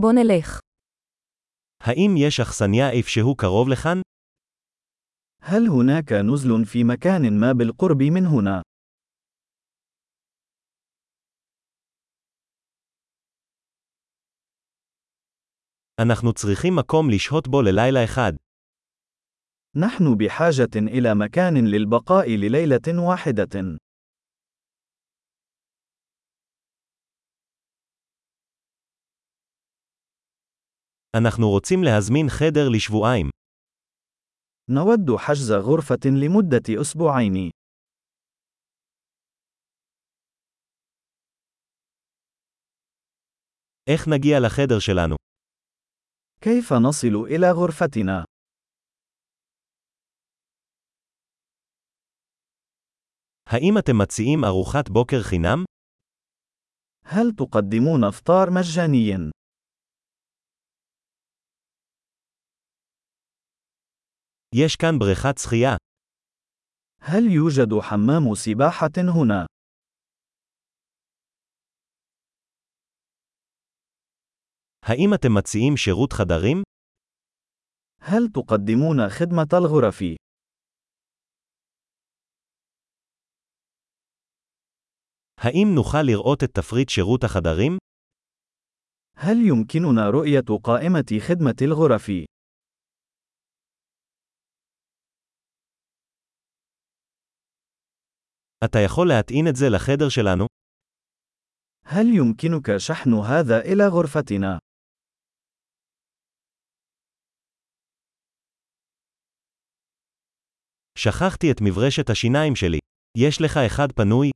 בוא נלך. האם יש אכסניה איפשהו קרוב לכאן? هل هناك نزل في مكان ما بالقرب من هنا؟ אנחנו צריכים מקום לשהות בו ללילה אחד. نحن بحاجة إلى مكان للبقاء لليلة واحدة. אנחנו רוצים להזמין חדר לשבועיים. نود حجز غرفة لمدة أسبوعين. איך נגיע לחדר שלנו? كيف نصل إلى غرفتنا؟ האם אתם מציעים ארוחת בוקר חינם? هل تقدمون إفطار مجاني؟ יש כאן בריכת שחייה. هل يوجد حمام سباحة هنا؟ האם אתם מציעים שירות חדרים? هل تقدمون خدمة الغرف؟ האם נוכל לראות את תפריט שירות החדרים? هل يمكننا رؤية قائمة خدمة الغرف؟ אתה יכול להטעין את זה לחדר שלנו? هل يمكنك شحن هذا إلى غرفتنا؟ שכחתי את מברשת השיניים שלי. יש לך אחד פנוי?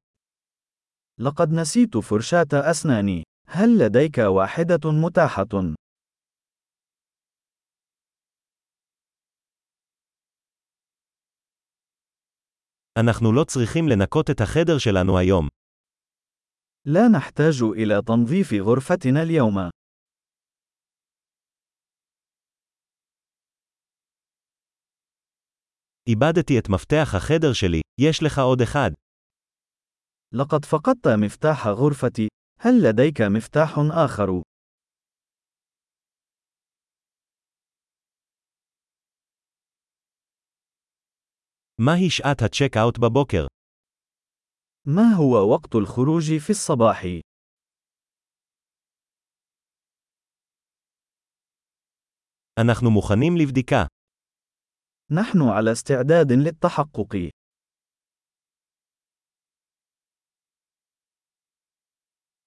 لقد نسيت فرشاة أسناني. هل لديك واحدة متاحة؟ אנחנו לא צריכים לנקות את החדר שלנו היום. لا نحتاج إلى تنظيف غرفتنا اليوم. איבדתי את מפתח החדר שלי. יש לך עוד אחד? لقد فقدت مفتاح غرفتي. هل لديك مفتاح آخر؟ מהי שעת הצ'ק-אאוט בבוקר? מה הוא וقت الخروج في الصباح؟ אנחנו מוכנים לבדיקה. نحن على استعداد للتحقق.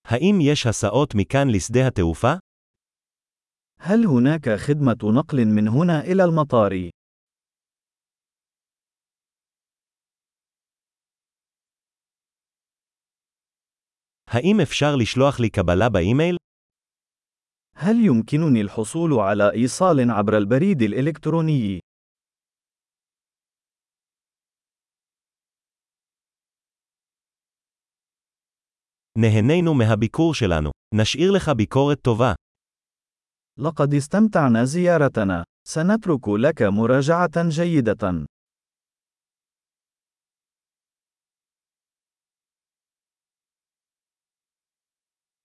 האם יש הסעות מכאן לשדה התעופה? هل هناك خدمة نقل من هنا إلى المطار؟ האם אפשר לשלוח לי קבלה באימייל? هل يمكنني الحصول على إيصال عبر البريد الإلكتروني؟ נהנינו מהביקור שלנו. נשאיר לך ביקורת טובה. لقد استمتعنا زيارتنا. سنترك لك مراجعة جيدة.